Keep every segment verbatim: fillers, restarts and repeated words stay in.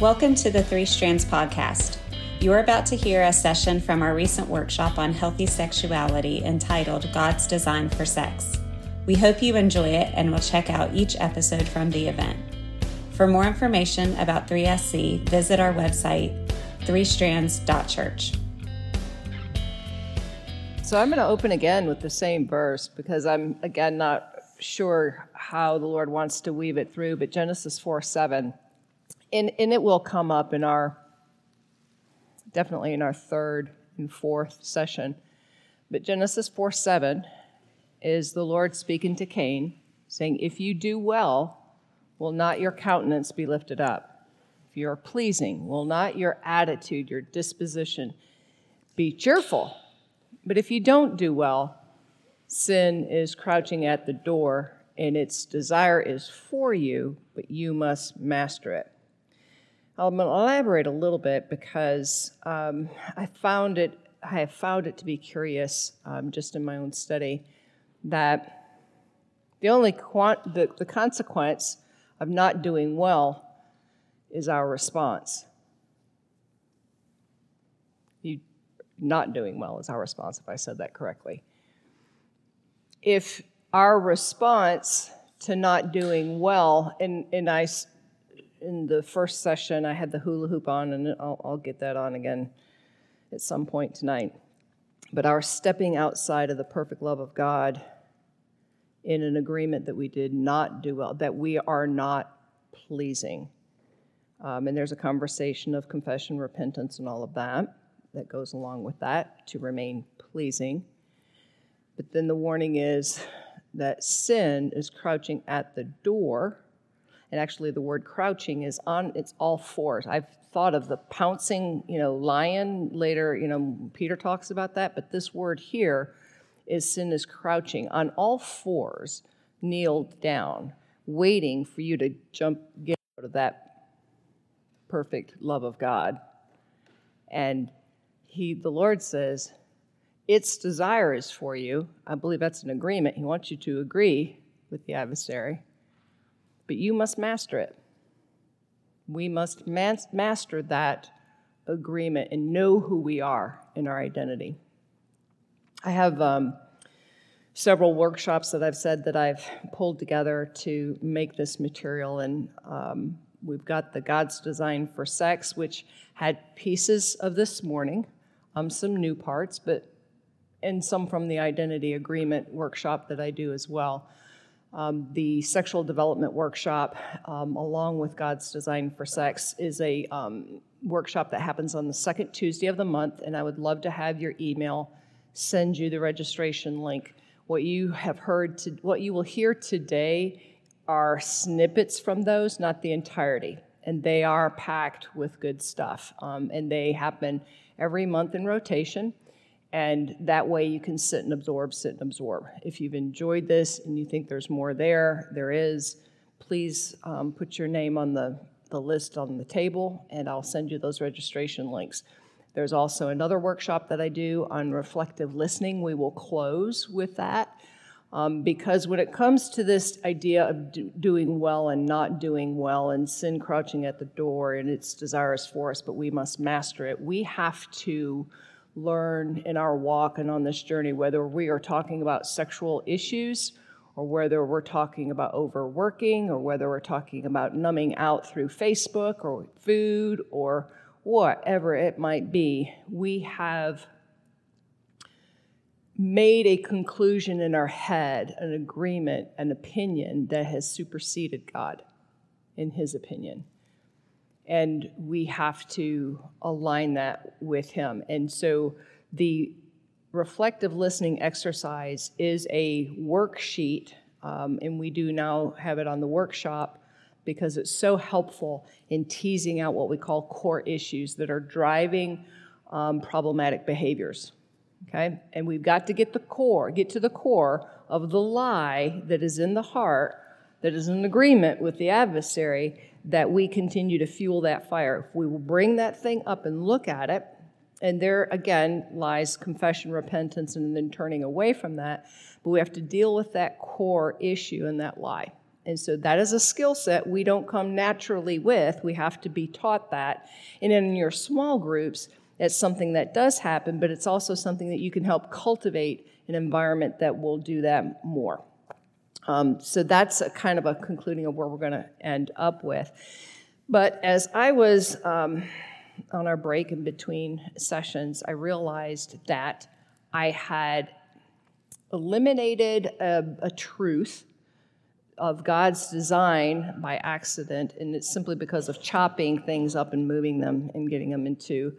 Welcome to the Three Strands Podcast. You're about to hear a session from our recent workshop on healthy sexuality entitled God's Design for Sex. We hope you enjoy it and will check out each episode from the event. For more information about three S C, visit our website, three strands dot church. So I'm going to open again with the same verse because I'm, again, not sure how the Lord wants to weave it through, but Genesis four seven. And, and it will come up in our, definitely in our third and fourth session. But Genesis four seven is the Lord speaking to Cain, saying, if you do well, will not your countenance be lifted up? If you are pleasing, will not your attitude, your disposition be cheerful? But if you don't do well, sin is crouching at the door, and its desire is for you, but you must master it. I'm going to elaborate a little bit because um, I found it. I have found it to be curious, um, just in my own study, that the only quant- the, the consequence of not doing well is our response. You not doing well is our response. If I said that correctly, if our response to not doing well, and and I. In the first session, I had the hula hoop on, and I'll, I'll get that on again at some point tonight. But our stepping outside of the perfect love of God in an agreement that we did not do well, that we are not pleasing. Um, and there's a conversation of confession, repentance, and all of that that goes along with that to remain pleasing. But then the warning is that sin is crouching at the door. And actually, the word crouching is on its all fours. I've thought of the pouncing, you know, lion later, you know, Peter talks about that. But this word here is sin is crouching on all fours, kneeled down, waiting for you to jump, get out of that perfect love of God. And he, the Lord says, its desire is for you. I believe that's an agreement. He wants you to agree with the adversary. But you must master it. We must mas- master that agreement and know who we are in our identity. I have um, several workshops that I've said that I've pulled together to make this material, and um, we've got the God's Design for Sex, which had pieces of this morning, um, some new parts, but and some from the Identity Agreement workshop that I do as well. Um, the Sexual Development Workshop, um, along with God's Design for Sex, is a um, workshop that happens on the second Tuesday of the month, and I would love to have your email send you the registration link. What you have heard, to, what you will hear today are snippets from those, not the entirety, and they are packed with good stuff, um, and they happen every month in rotation. And that way you can sit and absorb, sit and absorb. If you've enjoyed this and you think there's more there, there is, please um, put your name on the, the list on the table, and I'll send you those registration links. There's also another workshop that I do on reflective listening. We will close with that um, because when it comes to this idea of do, doing well and not doing well and sin crouching at the door and its desires for us, but we must master it, we have to learn in our walk and on this journey, whether we are talking about sexual issues or whether we're talking about overworking or whether we're talking about numbing out through Facebook or food or whatever it might be, we have made a conclusion in our head, an agreement, an opinion that has superseded God in his opinion. And we have to align that with him. And so the reflective listening exercise is a worksheet, um, and we do now have it on the workshop because it's so helpful in teasing out what we call core issues that are driving um, problematic behaviors, okay? And we've got to get the core, get to the core of the lie that is in the heart, that is in agreement with the adversary, that we continue to fuel that fire. If we will bring that thing up and look at it, and there, again, lies confession, repentance, and then turning away from that, but we have to deal with that core issue and that lie. And so that is a skill set we don't come naturally with. We have to be taught that. And in your small groups, it's something that does happen, but it's also something that you can help cultivate an environment that will do that more. Um, so that's a kind of a concluding of where we're going to end up with. But as I was um, on our break in between sessions, I realized that I had eliminated a, a truth of God's design by accident, and it's simply because of chopping things up and moving them and getting them into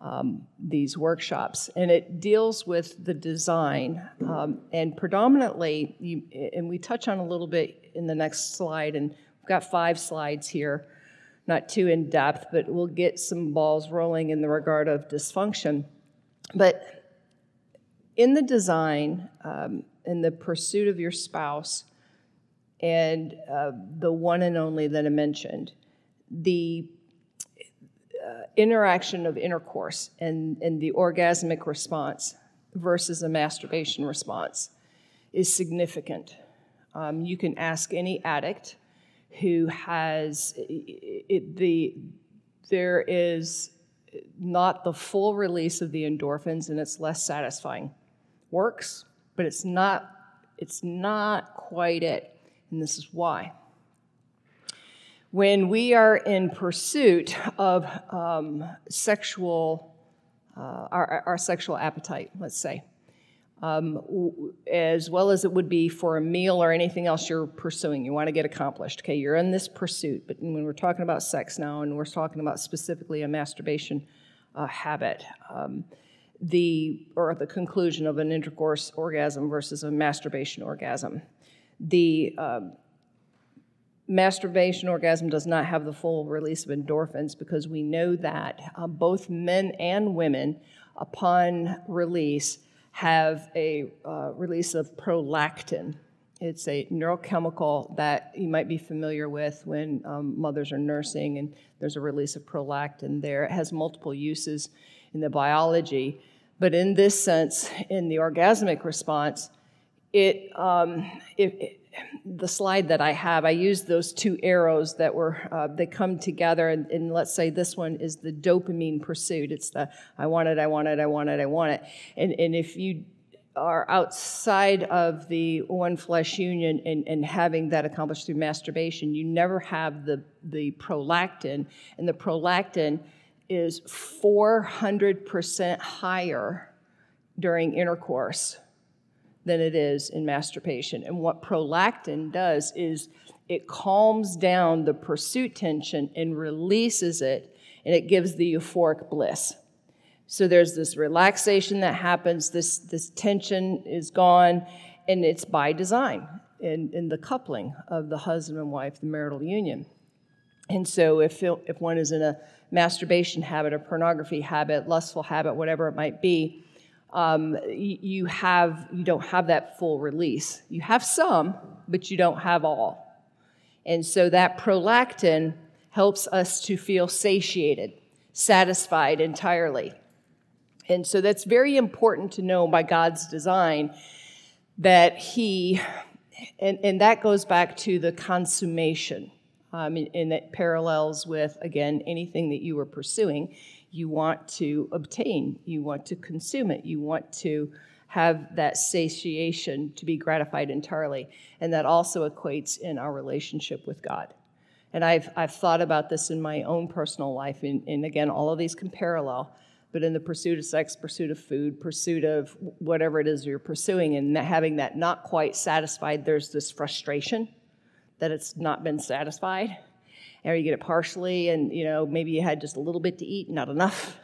um, these workshops. And it deals with the design, um, and predominantly, you, and we touch on a little bit in the next slide, and we've got five slides here, not too in-depth, but we'll get some balls rolling in the regard of dysfunction. But in the design, um, in the pursuit of your spouse, and uh, the one and only that I mentioned, the uh, interaction of intercourse and, and the orgasmic response versus a masturbation response is significant. Um, you can ask any addict who has it, it, the there is not the full release of the endorphins, and it's less satisfying. Works, but it's not it's not quite it. And this is why. When we are in pursuit of um, sexual, uh, our, our sexual appetite, let's say, um, w- as well as it would be for a meal or anything else you're pursuing, you want to get accomplished, okay, you're in this pursuit, but when we're talking about sex now, and we're talking about specifically a masturbation uh, habit, um, the or the conclusion of an intercourse orgasm versus a masturbation orgasm. The uh, masturbation orgasm does not have the full release of endorphins because we know that uh, both men and women, upon release, have a uh, release of prolactin. It's a neurochemical that you might be familiar with when um, mothers are nursing, and there's a release of prolactin there. It has multiple uses in the biology, but in this sense, in the orgasmic response, It, um, it, it, the slide that I have, I used those two arrows that were, uh, they come together, and, and let's say this one is the dopamine pursuit. It's the, I want it, I want it, I want it, I want it. And and if you are outside of the one flesh union and, and having that accomplished through masturbation, you never have the, the prolactin, and the prolactin is four hundred percent higher during intercourse than it is in masturbation. And what prolactin does is it calms down the pursuit tension and releases it, and it gives the euphoric bliss. So there's this relaxation that happens, this this tension is gone, and it's by design in, in the coupling of the husband and wife, the marital union. And so if it, if one is in a masturbation habit, a pornography habit, lustful habit, whatever it might be, Um, you have you don't have that full release. You have some, but you don't have all. And so that prolactin helps us to feel satiated, satisfied entirely. And so that's very important to know by God's design that he, and, and that goes back to the consummation, um, and, and it parallels with, again, anything that you were pursuing. You want to obtain, you want to consume it, you want to have that satiation to be gratified entirely. And that also equates in our relationship with God. And I've I've thought about this in my own personal life, and, and again, all of these can parallel, but in the pursuit of sex, pursuit of food, pursuit of whatever it is you're pursuing, and having that not quite satisfied, there's this frustration that it's not been satisfied. Or you get it partially, and you know maybe you had just a little bit to eat, not enough,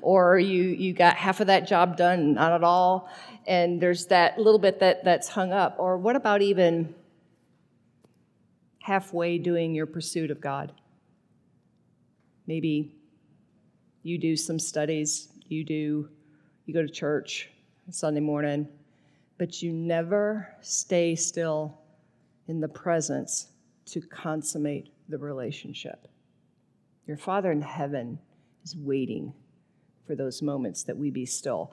or you you got half of that job done, not at all, and there's that little bit that that's hung up. Or what about even halfway doing your pursuit of God? Maybe you do some studies, you do you go to church on Sunday morning, but you never stay still in the presence to consummate the relationship. Your Father in heaven is waiting for those moments that we be still.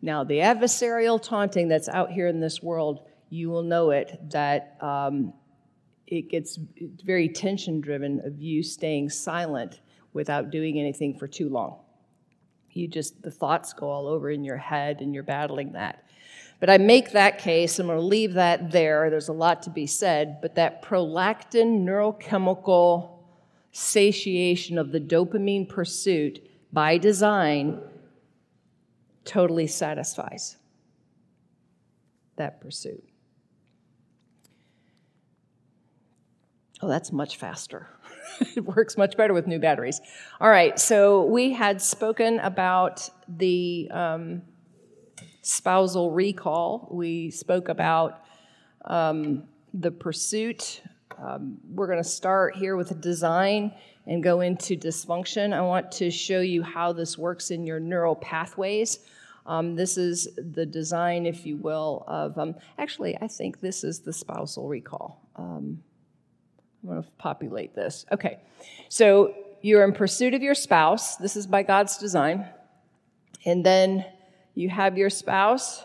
Now, the adversarial taunting that's out here in this world, you will know it, that um, it gets very tension-driven of you staying silent without doing anything for too long. You just, the thoughts go all over in your head, and you're battling that. But I make that case, I'm going to leave that there. There's a lot to be said, but that prolactin neurochemical satiation of the dopamine pursuit by design totally satisfies that pursuit. Oh, that's much faster. It works much better with new batteries. All right, so we had spoken about the um, spousal recall. We spoke about um, the pursuit. Um, we're going to start here with design and go into dysfunction. I want to show you how this works in your neural pathways. Um, this is the design, if you will, of... Um, actually, I think this is the spousal recall. Um, I'm going to populate this. Okay, so you're in pursuit of your spouse. This is by God's design. And then you have your spouse,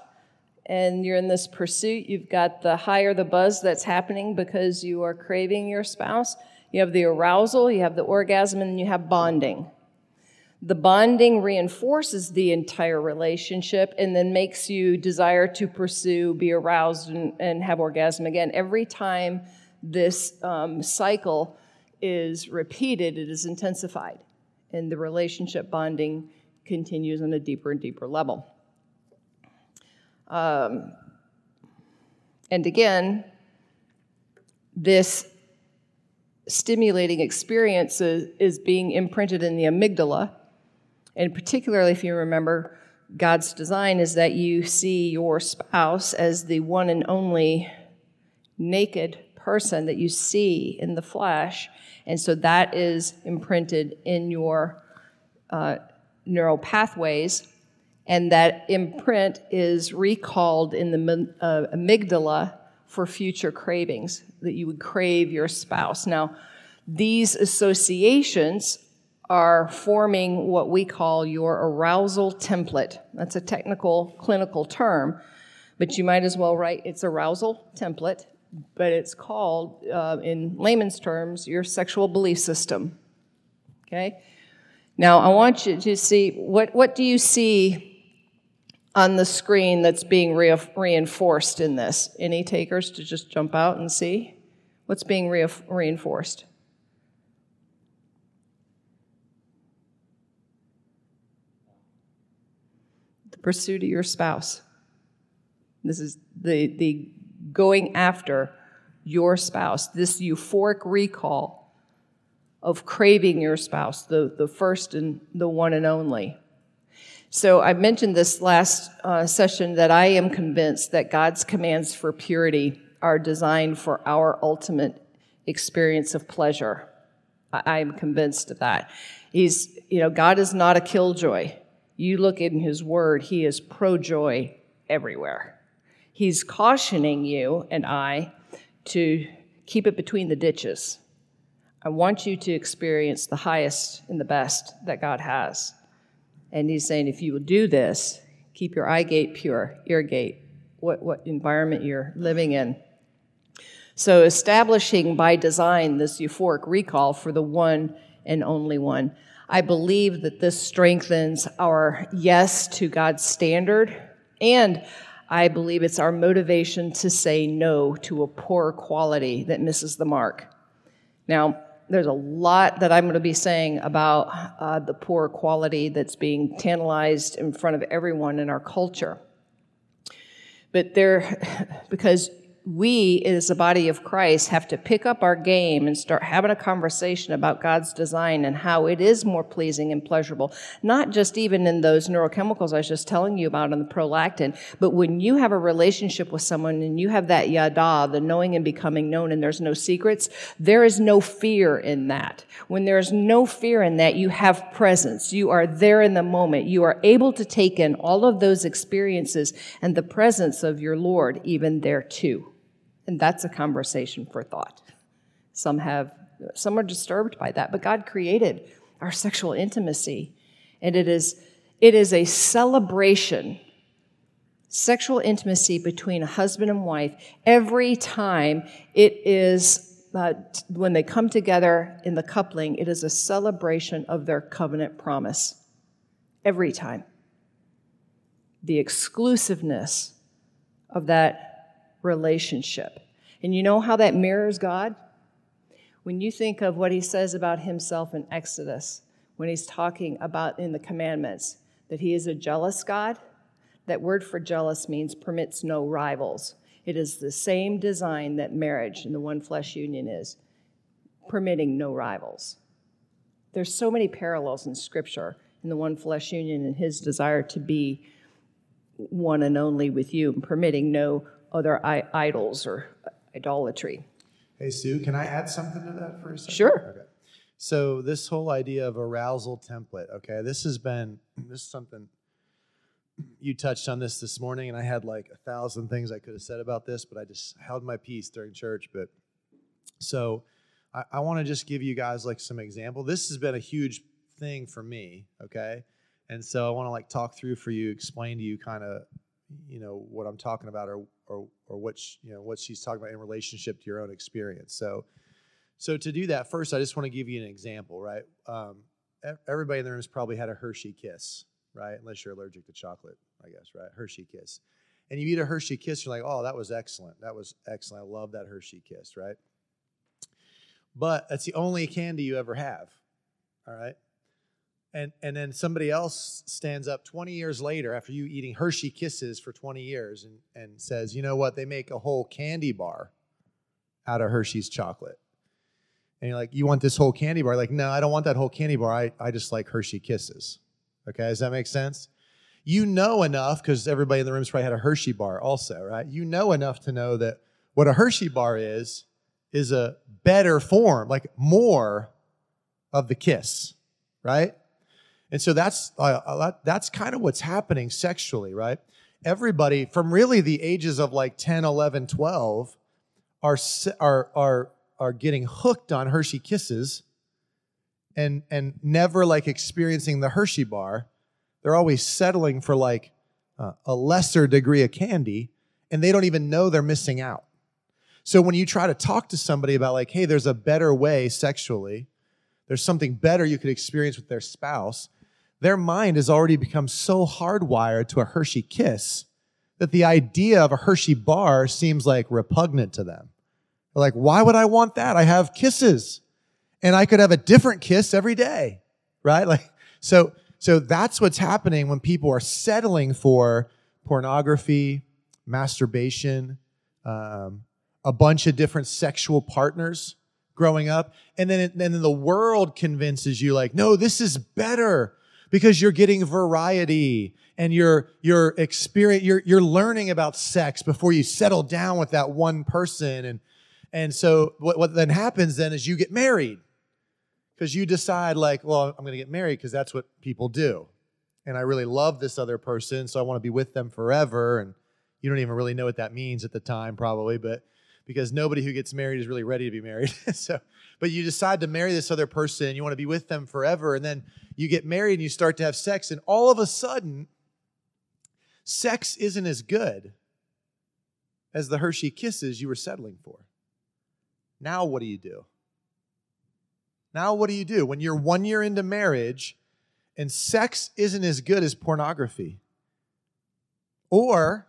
and you're in this pursuit. You've got the higher the buzz that's happening because you are craving your spouse. You have the arousal, you have the orgasm, and you have bonding. The bonding reinforces the entire relationship and then makes you desire to pursue, be aroused, and, and have orgasm again. Every time this um, cycle is repeated, it is intensified, and the relationship bonding continues on a deeper and deeper level. Um, and again, this stimulating experience is, is being imprinted in the amygdala, and particularly if you remember, God's design is that you see your spouse as the one and only naked person that you see in the flesh, and so that is imprinted in your uh, neural pathways. And that imprint is recalled in the uh, amygdala for future cravings, that you would crave your spouse. Now, these associations are forming what we call your arousal template. That's a technical, clinical term, but you might as well write it's arousal template, but it's called, uh, in layman's terms, your sexual belief system, okay? Now, I want you to see, what, what do you see on the screen that's being re- reinforced in this? Any takers to just jump out and see what's being re- reinforced? The pursuit of your spouse. This is the, the going after your spouse, this euphoric recall of craving your spouse, the, the first and the one and only. So I mentioned this last uh, session that I am convinced that God's commands for purity are designed for our ultimate experience of pleasure. I am convinced of that. He's, you know, God is not a killjoy. You look in His Word, He is pro-joy everywhere. He's cautioning you and I to keep it between the ditches. I want you to experience the highest and the best that God has. And He's saying, if you will do this, keep your eye gate pure, ear gate, what, what environment you're living in. So establishing by design this euphoric recall for the one and only one. I believe that this strengthens our yes to God's standard, and I believe it's our motivation to say no to a poor quality that misses the mark. Now, there's a lot that I'm going to be saying about uh, the poor quality that's being tantalized in front of everyone in our culture. But there, because we, as a body of Christ, have to pick up our game and start having a conversation about God's design and how it is more pleasing and pleasurable, not just even in those neurochemicals I was just telling you about in the prolactin, but when you have a relationship with someone and you have that yada, the knowing and becoming known, and there's no secrets, there is no fear in that. When there is no fear in that, you have presence. You are there in the moment. You are able to take in all of those experiences and the presence of your Lord even there too. And that's a conversation for thought. Some have, some are disturbed by that, but God created our sexual intimacy, and it is, it is a celebration, sexual intimacy between a husband and wife. Every time it is uh, t- when they come together in the coupling, it is a celebration of their covenant promise. Every time. The exclusiveness of that relationship. And you know how that mirrors God? When you think of what he says about himself in Exodus, when he's talking about in the commandments, that he is a jealous God, that word for jealous means permits no rivals. It is the same design that marriage and the one flesh union is, permitting no rivals. There's so many parallels in Scripture in the one flesh union and his desire to be one and only with you, and permitting no other I- idols or idolatry. Hey, Sue, can I add something to that for a second? Sure. Okay. So this whole idea of arousal template, okay, this has been, this is something, you touched on this this morning, and I had like a thousand things I could have said about this, but I just held my peace during church. But so I, I want to just give you guys like some example. This has been a huge thing for me, okay? And so I want to like talk through for you, explain to you kind of, you know, what I'm talking about or or or what, sh, you know, what she's talking about in relationship to your own experience. So so to do that, first, I just want to give you an example, right? Um, everybody in the room has probably had a Hershey Kiss, right? Unless you're allergic to chocolate, I guess, right? Hershey Kiss. And you eat a Hershey Kiss, you're like, oh, that was excellent. That was excellent. I love that Hershey Kiss, right? But that's the only candy you ever have, all right? And and then somebody else stands up twenty years later after you eating Hershey Kisses for twenty years and, and says, you know what, they make a whole candy bar out of Hershey's chocolate. And you're like, you want this whole candy bar? You're like, no, I don't want that whole candy bar. I, I just like Hershey Kisses. Okay, does that make sense? You know enough, because everybody in the room's probably had a Hershey bar also, right? You know enough to know that what a Hershey bar is, is a better form, like more of the kiss, right? And so that's uh, that's kind of what's happening sexually, right? Everybody from really the ages of like ten, eleven, twelve are are are are getting hooked on Hershey Kisses and and never like experiencing the Hershey bar. They're always settling for like uh, a lesser degree of candy, and they don't even know they're missing out. So when you try to talk to somebody about like, hey, there's a better way sexually, there's something better you could experience with their spouse, their mind has already become so hardwired to a Hershey Kiss that the idea of a Hershey bar seems like repugnant to them. They're like, why would I want that? I have kisses, and I could have a different kiss every day, right? Like, so, so that's what's happening when people are settling for pornography, masturbation, um, a bunch of different sexual partners growing up, and then, and then the world convinces you like, no, this is better. Because you're getting variety and you're you're experience you're you're learning about sex before you settle down with that one person. And and so what, what then happens then is you get married. Because you decide like, well, I'm gonna get married because that's what people do. And I really love this other person, so I want to be with them forever. And you don't even really know what that means at the time, probably, but because nobody who gets married is really ready to be married. So, but you decide to marry this other person, you want to be with them forever, and then you get married and you start to have sex, and all of a sudden, sex isn't as good as the Hershey Kisses you were settling for. Now what do you do? Now what do you do? When you're one year into marriage and sex isn't as good as pornography, or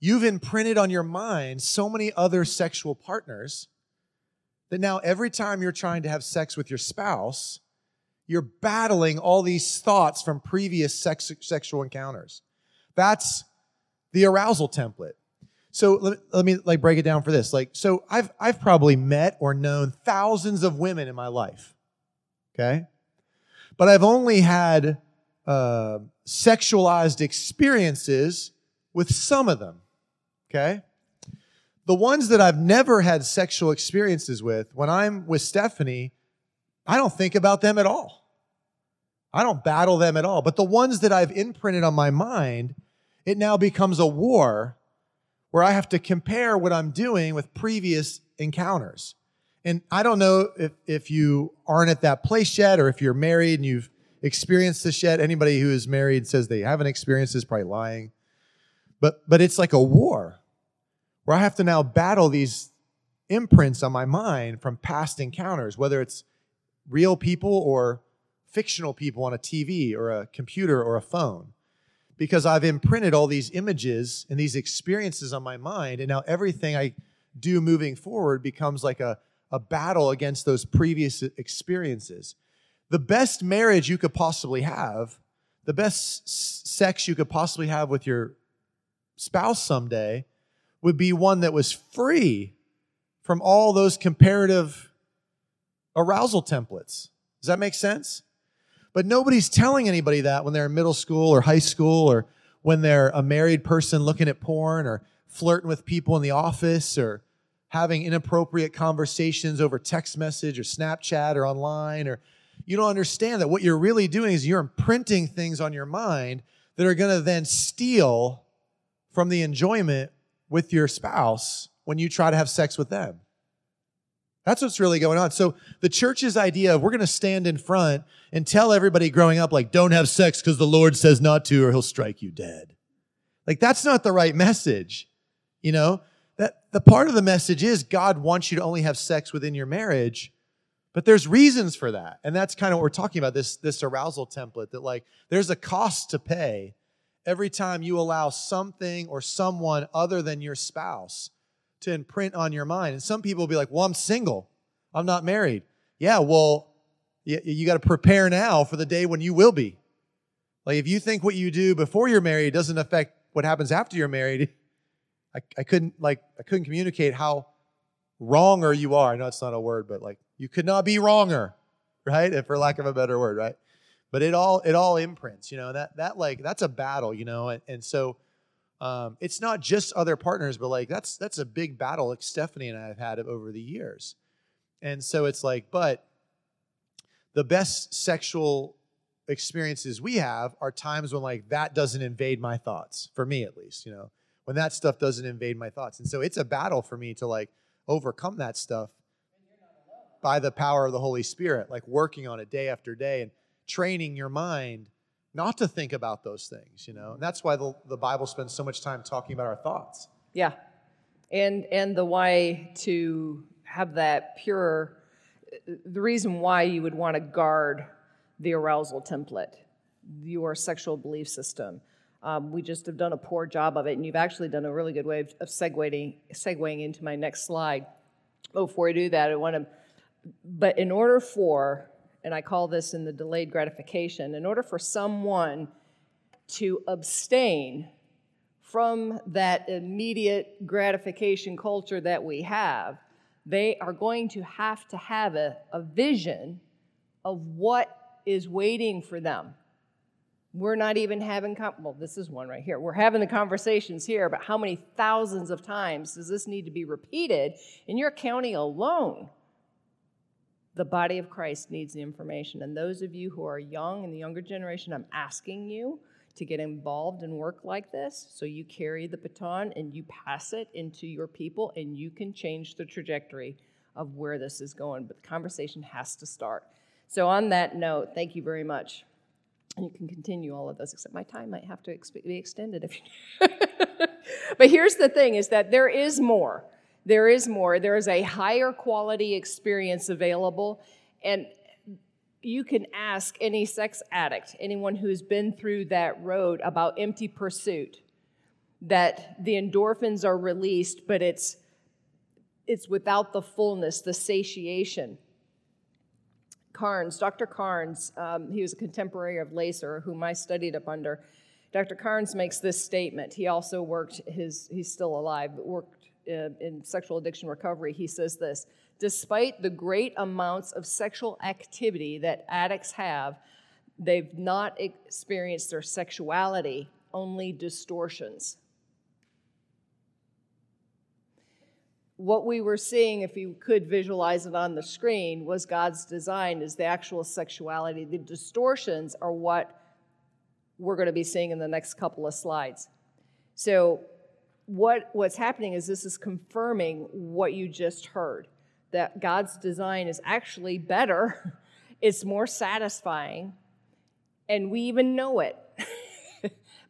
you've imprinted on your mind so many other sexual partners that now every time you're trying to have sex with your spouse, you're battling all these thoughts from previous sex, sexual encounters. That's the arousal template. So let, let me like break it down for this. Like, so I've I've probably met or known thousands of women in my life, okay? But I've only had uh, sexualized experiences with some of them. Okay? The ones that I've never had sexual experiences with, when I'm with Stephanie, I don't think about them at all. I don't battle them at all. But the ones that I've imprinted on my mind, it now becomes a war where I have to compare what I'm doing with previous encounters. And I don't know if, if you aren't at that place yet or if you're married and you've experienced this yet. Anybody who is married says they haven't experienced this, probably lying. But but it's like a war where I have to now battle these imprints on my mind from past encounters, whether it's real people or fictional people on a T V or a computer or a phone, because I've imprinted all these images and these experiences on my mind, and now everything I do moving forward becomes like a, a battle against those previous experiences. The best marriage you could possibly have, the best sex you could possibly have with your spouse someday would be one that was free from all those comparative arousal templates. Does that make sense? But nobody's telling anybody that when they're in middle school or high school or when they're a married person looking at porn or flirting with people in the office or having inappropriate conversations over text message or Snapchat or online. Or you don't understand that what you're really doing is you're imprinting things on your mind that are going to then steal from the enjoyment with your spouse when you try to have sex with them. That's what's really going on. So the church's idea of we're going to stand in front and tell everybody growing up, like, don't have sex because the Lord says not to or he'll strike you dead. Like, that's not the right message, you know? That the part of the message is God wants you to only have sex within your marriage, but there's reasons for that. And that's kind of what we're talking about, this, this arousal template, that like there's a cost to pay every time you allow something or someone other than your spouse to imprint on your mind. And some people will be like, well, I'm single. I'm not married. Yeah, well, you, you got to prepare now for the day when you will be. Like, if you think what you do before you're married doesn't affect what happens after you're married, I, I couldn't like I couldn't communicate how wronger you are. I know it's not a word, but like you could not be wronger, right? If for lack of a better word, right? But it all it all imprints, you know, that that like that's a battle, you know, and, and so Um, it's not just other partners, but like that's that's a big battle like Stephanie and I have had over the years. And so it's like, but the best sexual experiences we have are times when like that doesn't invade my thoughts, for me at least, you know, when that stuff doesn't invade my thoughts. And so it's a battle for me to like overcome that stuff by the power of the Holy Spirit, like working on it day after day and training your mind not to think about those things, you know. And that's why the, the Bible spends so much time talking about our thoughts. Yeah. And and the why to have that pure, the reason why you would want to guard the arousal template, your sexual belief system. Um, we just have done a poor job of it, and you've actually done a really good way of segueing, segueing into my next slide. Before I do that, I want to, but in order for... and I call this in the delayed gratification, in order for someone to abstain from that immediate gratification culture that we have, they are going to have to have a, a vision of what is waiting for them. We're not even having, com- well, this is one right here. We're having the conversations here, but how many thousands of times does this need to be repeated in your county alone? The body of Christ needs the information. And those of you who are young and the younger generation, I'm asking you to get involved in work like this so you carry the baton and you pass it into your people and you can change the trajectory of where this is going. But the conversation has to start. So on that note, thank you very much. And you can continue all of those, except my time might have to be extended. If you. But here's the thing, is that there is more. There is more. There is a higher quality experience available, and you can ask any sex addict, anyone who's been through that road, about empty pursuit, that the endorphins are released, but it's it's without the fullness, the satiation. Carnes, Doctor Carnes, um, he was a contemporary of Lacer, whom I studied up under. Doctor Carnes makes this statement. He also worked, his. he's still alive, but worked in sexual addiction recovery. He says this: despite the great amounts of sexual activity that addicts have, they've not experienced their sexuality, only distortions. What we were seeing, if you could visualize it on the screen, was God's design is the actual sexuality. The distortions are what we're going to be seeing in the next couple of slides. So What what's happening is this is confirming what you just heard, that God's design is actually better, it's more satisfying, and we even know it,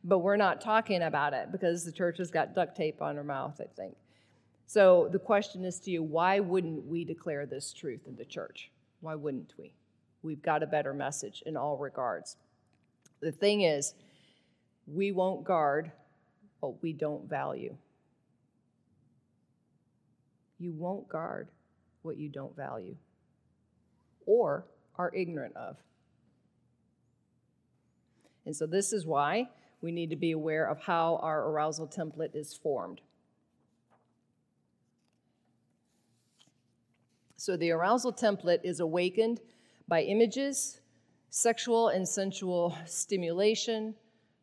but we're not talking about it because the church has got duct tape on her mouth, I think. So the question is to you, why wouldn't we declare this truth in the church? Why wouldn't we? We've got a better message in all regards. The thing is, we won't guard what we don't value. You won't guard what you don't value or are ignorant of. And so this is why we need to be aware of how our arousal template is formed. So the arousal template is awakened by images, sexual and sensual stimulation,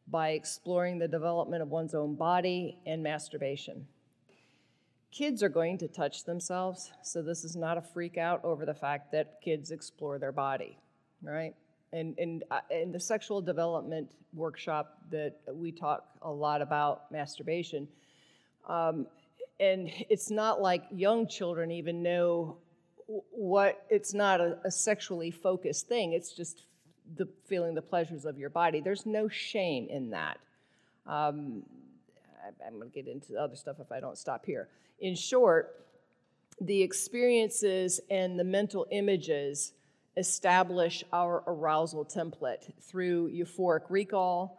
by exploring the development of one's own body, and masturbation. Kids are going to touch themselves, so this is not a freak out over the fact that kids explore their body, right? And in the sexual development workshop that we talk a lot about masturbation, um, and it's not like young children even know what, it's not a, a sexually focused thing, it's just the feeling the pleasures of your body. There's no shame in that. Um, I, I'm going to get into the other stuff if I don't stop here. In short, the experiences and the mental images establish our arousal template through euphoric recall.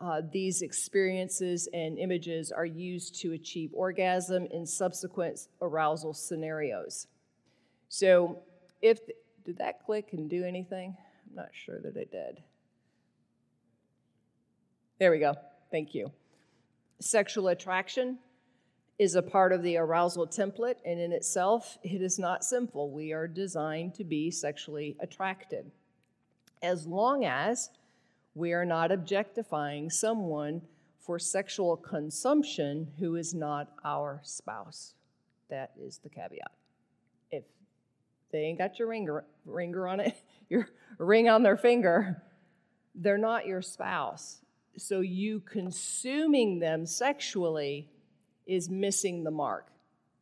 Uh, these experiences and images are used to achieve orgasm in subsequent arousal scenarios. So if, did that click and do anything? I'm not sure that it did. There we go. Thank you. Sexual attraction is a part of the arousal template, and in itself, it is not sinful. We are designed to be sexually attracted, as long as we are not objectifying someone for sexual consumption who is not our spouse. That is the caveat. If they ain't got your ringer, ringer on it, your ring on their finger, they're not your spouse. So you consuming them sexually is missing the mark.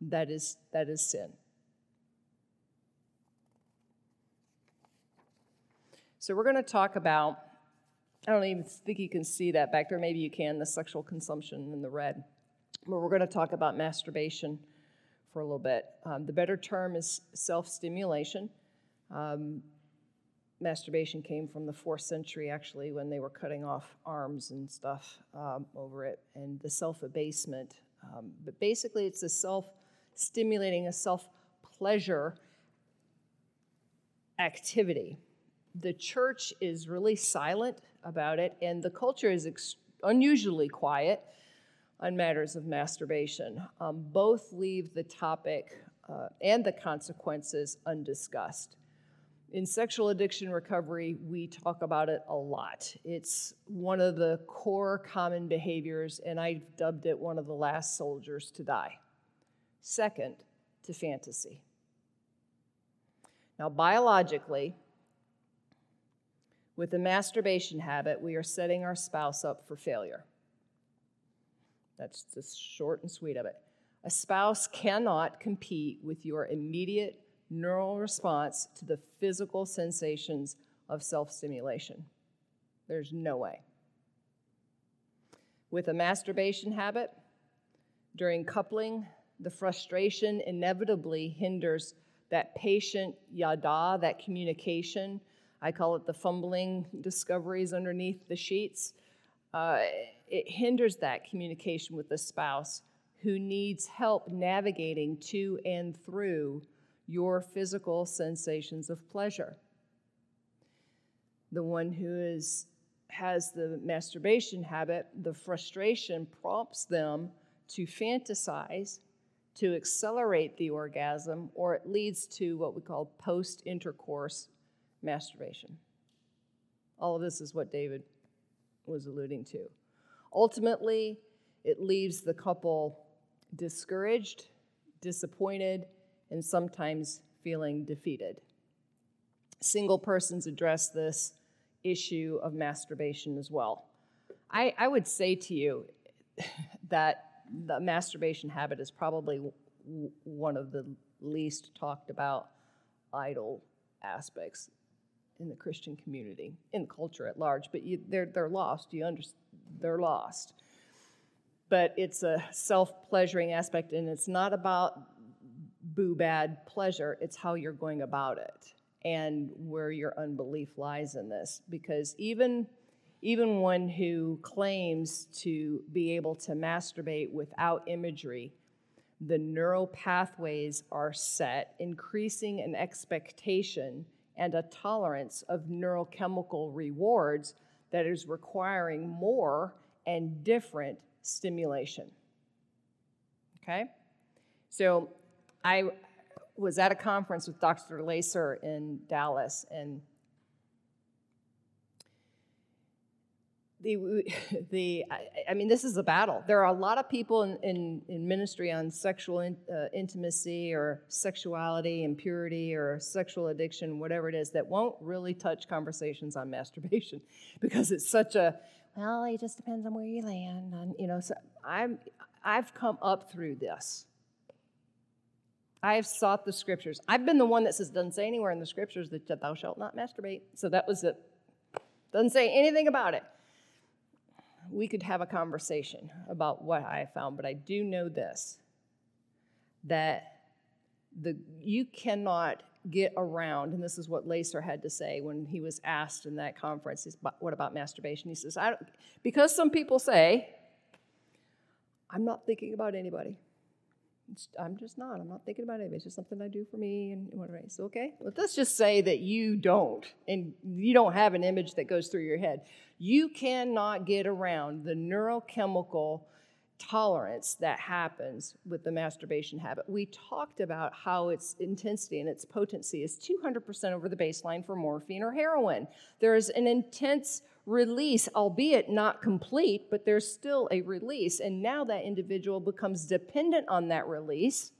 That is, that is sin. So we're going to talk about, I don't even think you can see that back there. Maybe you can, the sexual consumption in the red. But we're going to talk about masturbation for a little bit. Um, the better term is self-stimulation. Um, masturbation came from the fourth century, actually, when they were cutting off arms and stuff um, over it, and the self-abasement. Um, but basically, it's a self-stimulating, a self-pleasure activity. The church is really silent about it, and the culture is ex- unusually quiet on matters of masturbation. Um, both leave the topic uh, and the consequences undiscussed. In sexual addiction recovery, we talk about it a lot. It's one of the core common behaviors, and I've dubbed it one of the last soldiers to die. Second to fantasy. Now, biologically, with the masturbation habit, we are setting our spouse up for failure. That's the short and sweet of it. A spouse cannot compete with your immediate neural response to the physical sensations of self-stimulation. There's no way. With a masturbation habit, during coupling, the frustration inevitably hinders that patient yada, that communication. I call it the fumbling discoveries underneath the sheets. Uh, it hinders that communication with the spouse who needs help navigating to and through your physical sensations of pleasure. The one who is has the masturbation habit, the frustration prompts them to fantasize, to accelerate the orgasm, or it leads to what we call post-intercourse masturbation. All of this is what David was alluding to. Ultimately, it leaves the couple discouraged, disappointed, and sometimes feeling defeated. Single persons address this issue of masturbation as well. I, I would say to you that the masturbation habit is probably w- one of the least talked about idle aspects in the Christian community, in culture at large, but you, they're, they're lost. You understand, they're lost. but it's a self-pleasuring aspect, and it's not about boo-bad pleasure. It's how you're going about it and where your unbelief lies in this. Because even, even one who claims to be able to masturbate without imagery, the neural pathways are set, increasing an expectation and a tolerance of neurochemical rewards that is requiring more and different stimulation. Okay? So I was at a conference with Doctor Lacer in Dallas, and The, the I mean, this is a battle. There are a lot of people in, in, in ministry on sexual in, uh, intimacy or sexuality, impurity, or sexual addiction, whatever it is, that won't really touch conversations on masturbation because it's such a, well, it just depends on where you land. And, you know, so I'm, I've come up through this. I have sought the scriptures. I've been the one that says, doesn't say anywhere in the scriptures that thou shalt not masturbate. So that was it. Doesn't say anything about it. We could have a conversation about what I found, but I do know this, that the you cannot get around, and this is what Lacer had to say when he was asked in that conference, is, what about masturbation? He says, I don't, because some people say, I'm not thinking about anybody. It's, I'm just not. I'm not thinking about anybody. It's just something I do for me and whatever. It's okay. But let's just say that you don't, and you don't have an image that goes through your head. You cannot get around the neurochemical tolerance that happens with the masturbation habit. We talked about how its intensity and its potency is two hundred percent over the baseline for morphine or heroin. There is an intense release, albeit not complete, but there's still a release. And now that individual becomes dependent on that release.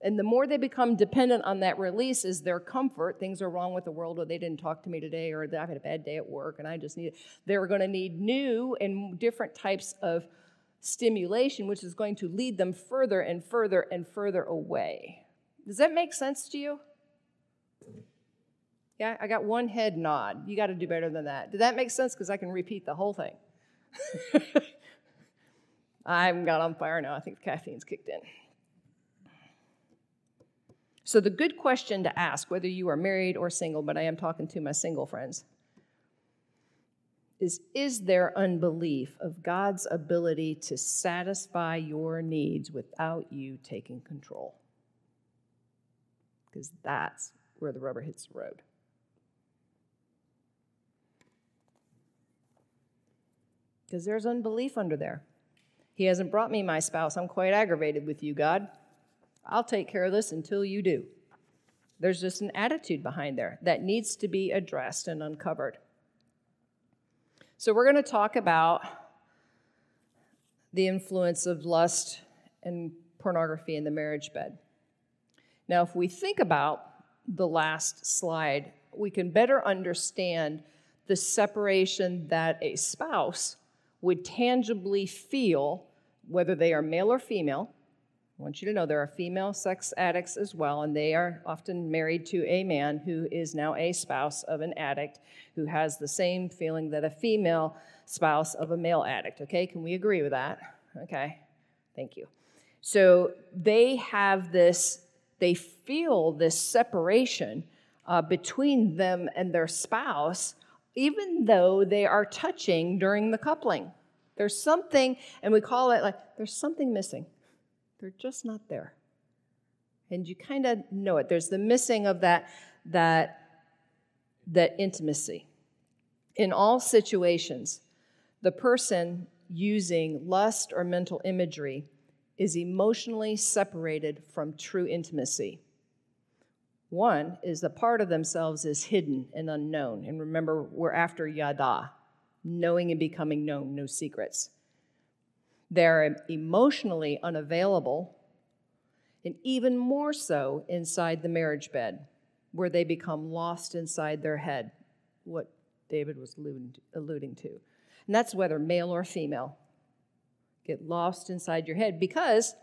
And the more they become dependent on that release is their comfort. Things are wrong with the world, or they didn't talk to me today, or I've had a bad day at work, and I just need it. They're going to need new and different types of stimulation, which is going to lead them further and further and further away. Does that make sense to you? Yeah, I got one head nod. You got to do better than that. Did that make sense? Because I can repeat the whole thing. I haven't got on fire now. I think the caffeine's kicked in. So the good question to ask, whether you are married or single, but I am talking to my single friends, is, is there unbelief of God's ability to satisfy your needs without you taking control? Because that's where the rubber hits the road. Because there's unbelief under there. He hasn't brought me my spouse. I'm quite aggravated with you, God. I'll take care of this until you do. There's just an attitude behind there that needs to be addressed and uncovered. So we're going to talk about the influence of lust and pornography in the marriage bed. Now, if we think about the last slide, we can better understand the separation that a spouse would tangibly feel, whether they are male or female. I want you to know there are female sex addicts as well, and they are often married to a man who is now a spouse of an addict who has the same feeling that a female spouse of a male addict. Okay, can we agree with that? Okay, thank you. So they have this, they feel this separation uh, between them and their spouse, even though they are touching during the coupling. There's something, and we call it like, there's something missing. They're just not there. And you kind of know it. There's the missing of that, that, that intimacy. In all situations, the person using lust or mental imagery is emotionally separated from true intimacy. One is the part of themselves is hidden and unknown. And remember, we're after yada, knowing and becoming known, no secrets. They're emotionally unavailable, and even more so inside the marriage bed, where they become lost inside their head, what David was alluding to. And that's whether male or female. Get lost inside your head, because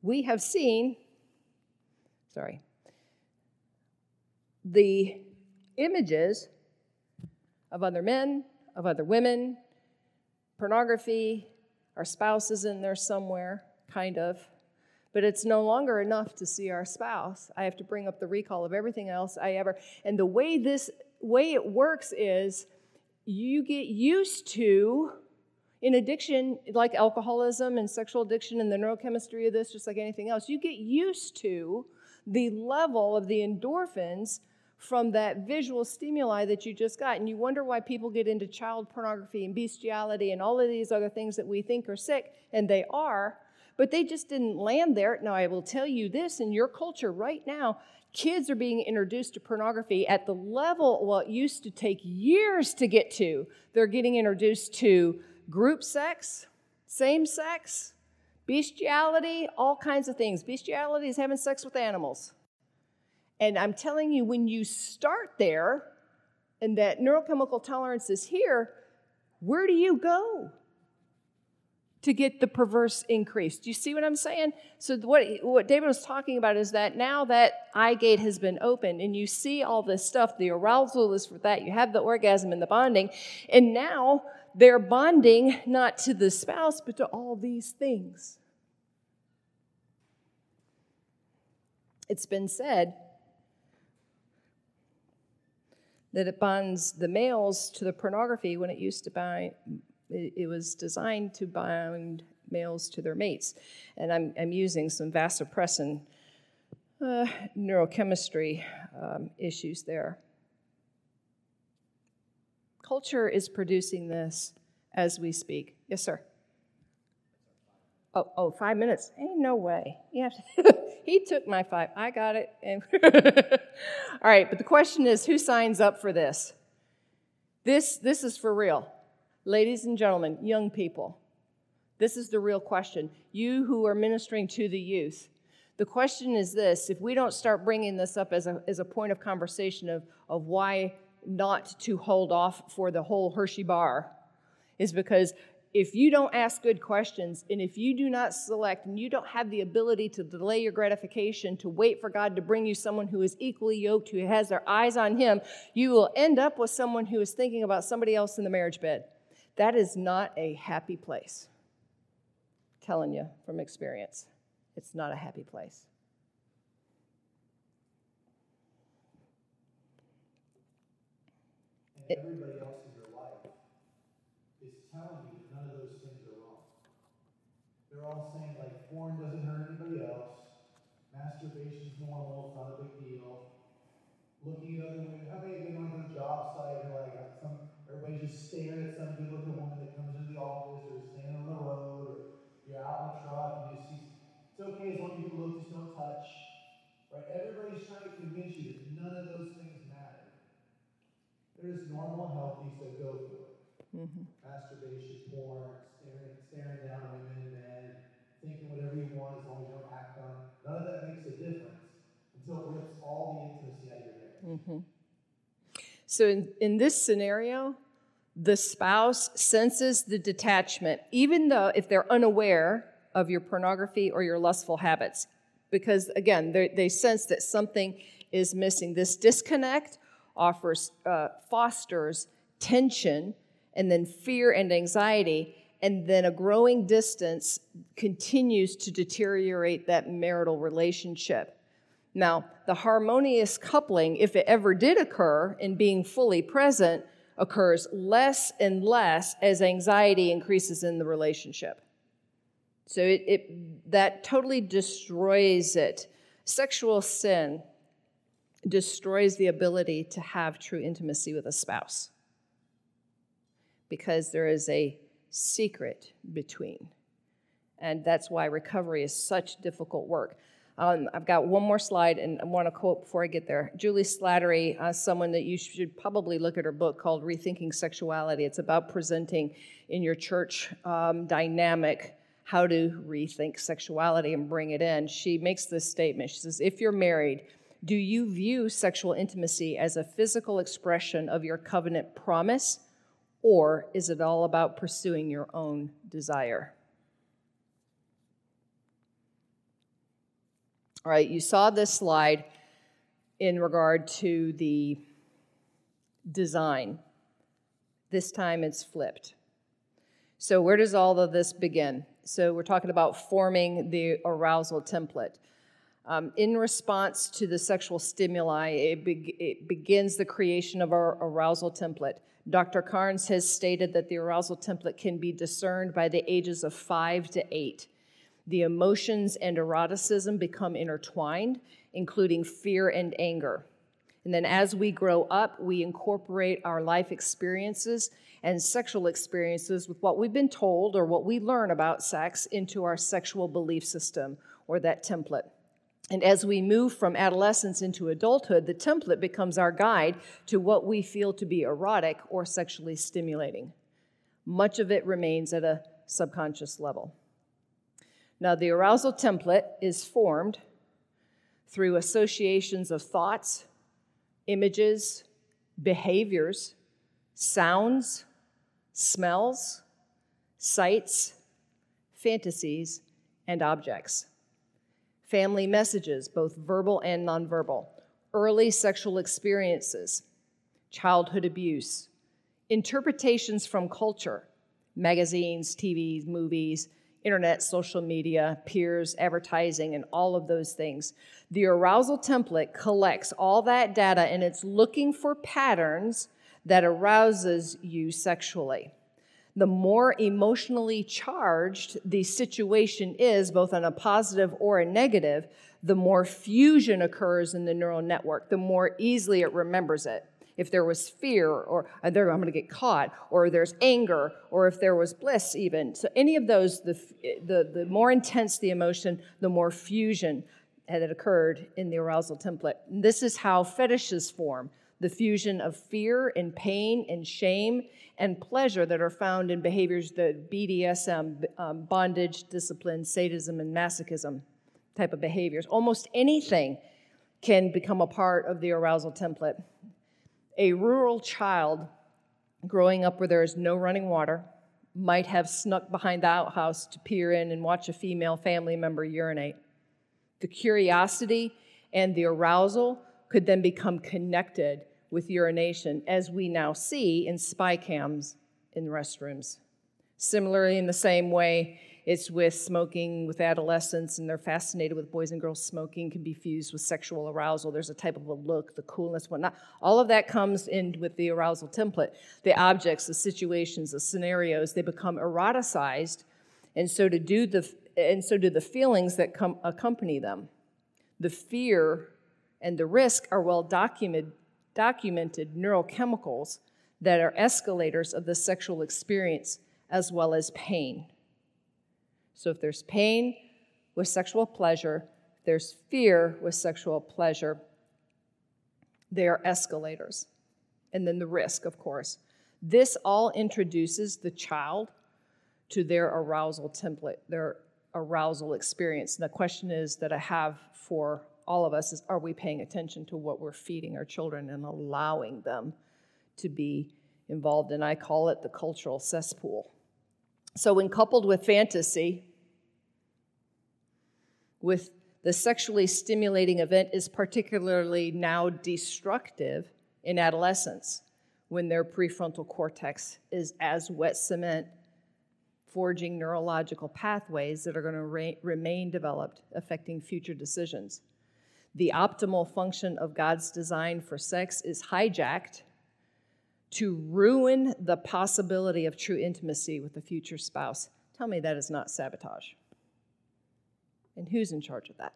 we have seen, sorry, the images of other men, of other women, pornography, Our spouse is in there somewhere, kind of. But it's no longer enough to see our spouse. I have to bring up the recall of everything else I ever... And the way this way it works is you get used to, in addiction, like alcoholism and sexual addiction and the neurochemistry of this, just like anything else, you get used to the level of the endorphins from that visual stimuli that you just got. And you wonder why people get into child pornography and bestiality and all of these other things that we think are sick, and they are, but they just didn't land there. Now, I will tell you this, in your culture right now, kids are being introduced to pornography at the level, well, it used to take years to get to. They're getting introduced to group sex, same sex, bestiality, all kinds of things. Bestiality is having sex with animals. And I'm telling you, when you start there, and that neurochemical tolerance is here, where do you go to get the perverse increase? Do you see what I'm saying? So what, what David was talking about is that now that eye gate has been opened, and you see all this stuff, the arousal is for that, you have the orgasm and the bonding, and now they're bonding not to the spouse, but to all these things. It's been said that it bonds the males to the pornography when it used to bind, it was designed to bind males to their mates. And I'm, I'm using some vasopressin uh, neurochemistry um, issues there. Culture is producing this as we speak. Yes, sir. Oh, oh, five minutes. Ain't no way. You have to he took my five. I got it. And all right, but the question is, who signs up for this? This, this is for real. Ladies and gentlemen, young people, this is the real question. You who are ministering to the youth, the question is this. If we don't start bringing this up as a, as a point of conversation of, of why not to hold off for the whole Hershey bar, is because if you don't ask good questions, and if you do not select, and you don't have the ability to delay your gratification, to wait for God to bring you someone who is equally yoked, who has their eyes on Him, you will end up with someone who is thinking about somebody else in the marriage bed. That is not a happy place. I'm telling you from experience, it's not a happy place. And everybody else in your life is telling you none of those things are wrong. They're all saying, like, porn doesn't hurt anybody else, masturbation's normal, it's not a big deal. Looking at other women, how many of you on the job site are like, some, everybody's just staring at some good-looking woman that comes into the office, or standing on the road, or you're out in the truck, and you see, it's okay as long as you look, just don't touch. Right? Everybody's trying to convince you that none of those things. There's normal, healthy, so go for it. Mm-hmm. Masturbation, porn, staring, staring down women, men, thinking whatever you want as long as you don't act on it. None of that makes a difference until it rips all the intimacy out of your marriage. Mm-hmm. So in, in this scenario, the spouse senses the detachment, even though if they're unaware of your pornography or your lustful habits, because, again, they sense that something is missing. This disconnect offers, uh, fosters tension, and then fear and anxiety, and then a growing distance continues to deteriorate that marital relationship. Now, the harmonious coupling, if it ever did occur, in being fully present, occurs less and less as anxiety increases in the relationship. So it, it that totally destroys it. Sexual sin destroys the ability to have true intimacy with a spouse, because there is a secret between. And that's why recovery is such difficult work. Um, I've got one more slide, and I want to quote before I get there. Julie Slattery, uh, someone that you should probably look at her book called Rethinking Sexuality. It's about presenting in your church um, dynamic how to rethink sexuality and bring it in. She makes this statement. She says, if you're married, do you view sexual intimacy as a physical expression of your covenant promise, or is it all about pursuing your own desire? All right, you saw this slide in regard to the design. This time it's flipped. So where does all of this begin? So we're talking about forming the arousal template. Um, in response to the sexual stimuli, it, be- it begins the creation of our arousal template. Doctor Carnes has stated that the arousal template can be discerned by the ages of five to eight. The emotions and eroticism become intertwined, including fear and anger. And then as we grow up, we incorporate our life experiences and sexual experiences with what we've been told or what we learn about sex into our sexual belief system or that template. And as we move from adolescence into adulthood, the template becomes our guide to what we feel to be erotic or sexually stimulating. Much of it remains at a subconscious level. Now, the arousal template is formed through associations of thoughts, images, behaviors, sounds, smells, sights, fantasies, and objects. Family messages, both verbal and nonverbal, early sexual experiences, childhood abuse, interpretations from culture, magazines, T V, movies, internet, social media, peers, advertising, and all of those things. The arousal template collects all that data, and it's looking for patterns that arouses you sexually. The more emotionally charged the situation is, both on a positive or a negative, the more fusion occurs in the neural network, the more easily it remembers it. If there was fear, or I'm going to get caught, or there's anger, or if there was bliss even. So any of those, the the, the more intense the emotion, the more fusion that occurred in the arousal template. And this is how fetishes form, the fusion of fear and pain and shame and pleasure that are found in behaviors that B D S M, um, bondage, discipline, sadism, and masochism type of behaviors. Almost anything can become a part of the arousal template. A rural child growing up where there is no running water might have snuck behind the outhouse to peer in and watch a female family member urinate. The curiosity and the arousal could then become connected with urination, as we now see in spy cams in restrooms. Similarly, in the same way, it's with smoking, with adolescents, and they're fascinated with boys and girls smoking, can be fused with sexual arousal. There's a type of a look, the coolness, whatnot. All of that comes in with the arousal template. The objects, the situations, the scenarios, they become eroticized, and so to do the and so do the feelings that come accompany them. The fear and the risk are well documented, documented neurochemicals that are escalators of the sexual experience, as well as pain. So if there's pain with sexual pleasure, if there's fear with sexual pleasure, they are escalators. And then the risk, of course. This all introduces the child to their arousal template, their arousal experience. And the question is that I have for all of us is, are we paying attention to what we're feeding our children and allowing them to be involved in? I call it the cultural cesspool. So when coupled with fantasy, with the sexually stimulating event is particularly now destructive in adolescents when their prefrontal cortex is as wet cement, forging neurological pathways that are going to re- remain developed, affecting future decisions. The optimal function of God's design for sex is hijacked to ruin the possibility of true intimacy with a future spouse. Tell me that is not sabotage. And who's in charge of that?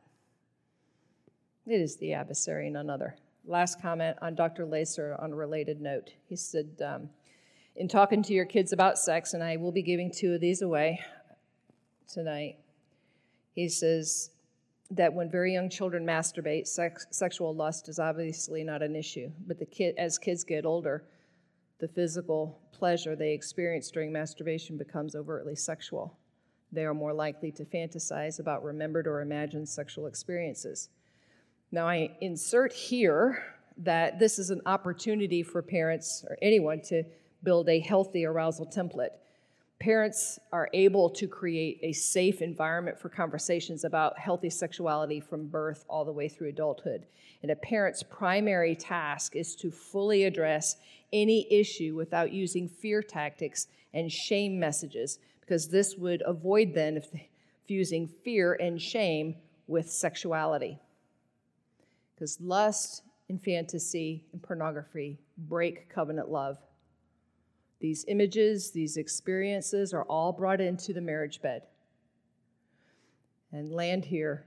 It is the adversary, none other. Last comment on Doctor Lacer on a related note. He said, um, in talking to your kids about sex, and I will be giving two of these away tonight, he says that when very young children masturbate, sex, sexual lust is obviously not an issue. But the kid, as kids get older, the physical pleasure they experience during masturbation becomes overtly sexual. They are more likely to fantasize about remembered or imagined sexual experiences. Now, I insert here that this is an opportunity for parents or anyone to build a healthy arousal template. parents are able to create a safe environment for conversations about healthy sexuality from birth all the way through adulthood. And a parent's primary task is to fully address any issue without using fear tactics and shame messages, because this would avoid then if fusing fear and shame with sexuality. Because lust and fantasy and pornography break covenant love. These images, these experiences are all brought into the marriage bed. And land here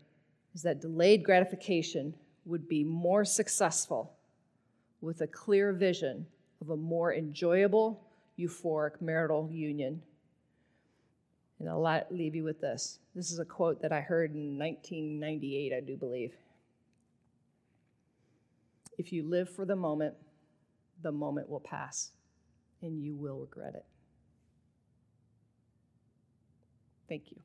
is that delayed gratification would be more successful with a clear vision of a more enjoyable, euphoric marital union. And I'll leave you with this. This is a quote that I heard in nineteen ninety-eight, I do believe. If you live for the moment, the moment will pass. And you will regret it. Thank you.